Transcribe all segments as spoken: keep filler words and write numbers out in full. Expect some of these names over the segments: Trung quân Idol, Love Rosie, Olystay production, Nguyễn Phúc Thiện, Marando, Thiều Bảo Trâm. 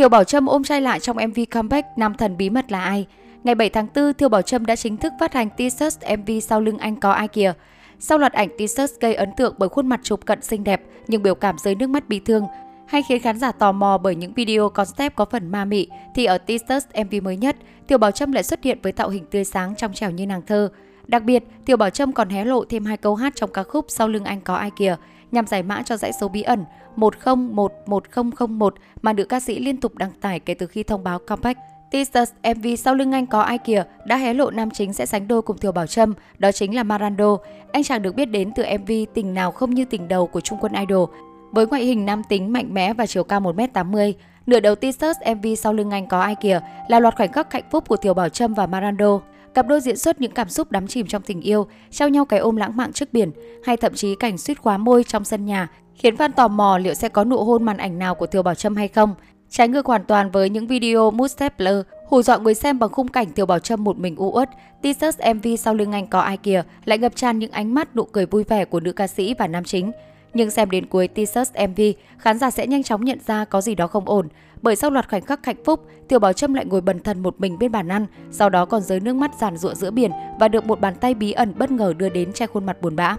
Thiều Bảo Trâm ôm trai lại trong em vê comeback Nam thần bí mật là ai. Ngày bảy tháng tư, Thiều Bảo Trâm đã chính thức phát hành t-shirt em vê Sau lưng anh có ai kìa. Sau loạt ảnh t-shirt gây ấn tượng bởi khuôn mặt chụp cận xinh đẹp nhưng biểu cảm dưới nước mắt bi thương, hay khiến khán giả tò mò bởi những video concept có phần ma mị, thì ở t-shirt em vê mới nhất, Thiều Bảo Trâm lại xuất hiện với tạo hình tươi sáng trong trẻo như nàng thơ. Đặc biệt, Thiều Bảo Trâm còn hé lộ thêm hai câu hát trong ca khúc Sau lưng anh có ai kìa, nhằm giải mã cho dãy số bí ẩn một không một một không không một mà nữ ca sĩ liên tục đăng tải kể từ khi thông báo comeback. Teaser em vê Sau lưng anh có ai kìa đã hé lộ nam chính sẽ sánh đôi cùng Thiều Bảo Trâm, đó chính là Marando. Anh chàng được biết đến từ em vê Tình nào không như tình đầu của Trung Quân Idol. Với ngoại hình nam tính mạnh mẽ và chiều cao một mét tám mươi, nửa đầu teaser em vê Sau lưng anh có ai kìa là loạt khoảnh khắc hạnh phúc của Thiều Bảo Trâm và Marando. Cặp đôi diễn xuất những cảm xúc đắm chìm trong tình yêu, trao nhau cái ôm lãng mạn trước biển, hay thậm chí cảnh suýt khóa môi trong sân nhà, khiến fan tò mò liệu sẽ có nụ hôn màn ảnh nào của Thiều Bảo Trâm hay không. Trái ngược hoàn toàn với những video mood stepler hù dọa người xem bằng khung cảnh Thiều Bảo Trâm một mình u uất, t-shirt em vê Sau lưng anh có ai kìa lại ngập tràn những ánh mắt nụ cười vui vẻ của nữ ca sĩ và nam chính. Nhưng xem đến cuối t-shirt em vê, khán giả sẽ nhanh chóng nhận ra có gì đó không ổn, bởi sau loạt khoảnh khắc hạnh phúc, Thiều Bảo Trâm lại ngồi bần thần một mình bên bàn ăn, sau đó còn rơi nước mắt giàn giụa giữa biển và được một bàn tay bí ẩn bất ngờ đưa đến che khuôn mặt buồn bã.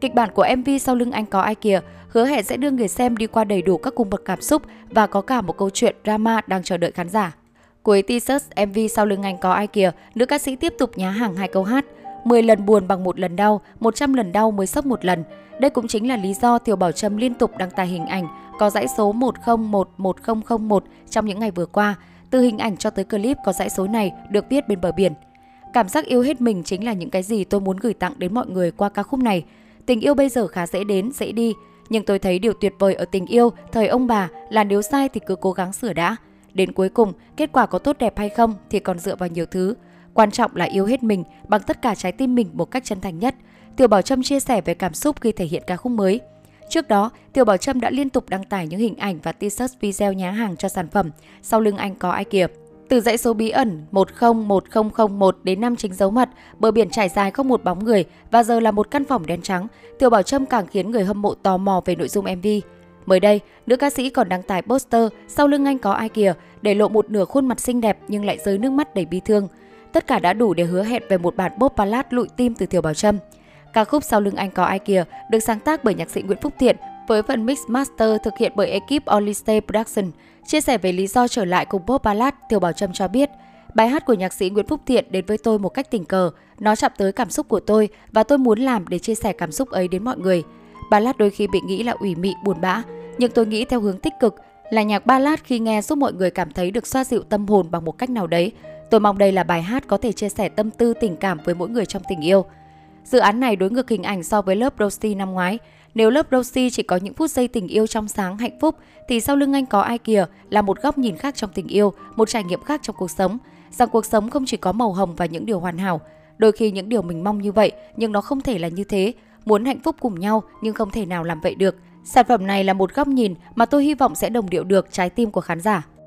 Kịch bản của em vê Sau lưng anh có ai kìa hứa hẹn sẽ đưa người xem đi qua đầy đủ các cung bậc cảm xúc và có cả một câu chuyện drama đang chờ đợi khán giả. Cuối t-shirt em vê Sau lưng anh có ai kìa, nữ ca sĩ tiếp tục nhá hàng hai câu hát: mười lần buồn bằng một lần đau, một trăm lần đau mới sốc một lần. Đây cũng chính là lý do Thiều Bảo Trâm liên tục đăng tải hình ảnh có dãy số một không một một không không một trong những ngày vừa qua. Từ hình ảnh cho tới clip có dãy số này được viết bên bờ biển. Cảm giác yêu hết mình chính là những cái gì tôi muốn gửi tặng đến mọi người qua ca khúc này. Tình yêu bây giờ khá dễ đến, dễ đi. Nhưng tôi thấy điều tuyệt vời ở tình yêu, thời ông bà là nếu sai thì cứ cố gắng sửa đã. Đến cuối cùng, kết quả có tốt đẹp hay không thì còn dựa vào nhiều thứ. Quan trọng là yêu hết mình bằng tất cả trái tim mình một cách chân thành nhất. Thiều Bảo Trâm chia sẻ về cảm xúc khi thể hiện ca khúc mới. Trước đó, Thiều Bảo Trâm đã liên tục đăng tải những hình ảnh và t-shirt video nhá hàng cho sản phẩm Sau lưng anh có ai kìa. Từ dãy số bí ẩn một không một không không một đến năm chính dấu mặt, bờ biển trải dài không một bóng người và giờ là một căn phòng đen trắng, Thiều Bảo Trâm càng khiến người hâm mộ tò mò về nội dung em vê. Mới đây, nữ ca sĩ còn đăng tải poster Sau lưng anh có ai kìa để lộ một nửa khuôn mặt xinh đẹp nhưng lại rơi nước mắt đầy bi thương. Tất cả đã đủ để hứa hẹn về một bản pop ballad lụi tim từ Thiều Bảo Trâm. Ca khúc Sau lưng anh có ai kìa được sáng tác bởi nhạc sĩ Nguyễn Phúc Thiện với phần mix master thực hiện bởi ekip Olystay production. Chia sẻ về lý do trở lại cùng pop ballad, Thiều Bảo Trâm cho biết: bài hát của nhạc sĩ Nguyễn Phúc Thiện đến với tôi một cách tình cờ, nó chạm tới cảm xúc của tôi và tôi muốn làm để chia sẻ cảm xúc ấy đến mọi người. Ballad đôi khi bị nghĩ là ủy mị buồn bã, nhưng tôi nghĩ theo hướng tích cực là nhạc ballad khi nghe giúp mọi người cảm thấy được xoa dịu tâm hồn bằng một cách nào đấy. Tôi mong đây là bài hát có thể chia sẻ tâm tư tình cảm với mỗi người trong tình yêu. Dự án này đối ngược hình ảnh so với Love Rosie năm ngoái. Nếu Love Rosie chỉ có những phút giây tình yêu trong sáng hạnh phúc, thì Sau lưng anh có ai kìa là một góc nhìn khác trong tình yêu, một trải nghiệm khác trong cuộc sống. Rằng cuộc sống không chỉ có màu hồng và những điều hoàn hảo. Đôi khi những điều mình mong như vậy, nhưng nó không thể là như thế. Muốn hạnh phúc cùng nhau, nhưng không thể nào làm vậy được. Sản phẩm này là một góc nhìn mà tôi hy vọng sẽ đồng điệu được trái tim của khán giả.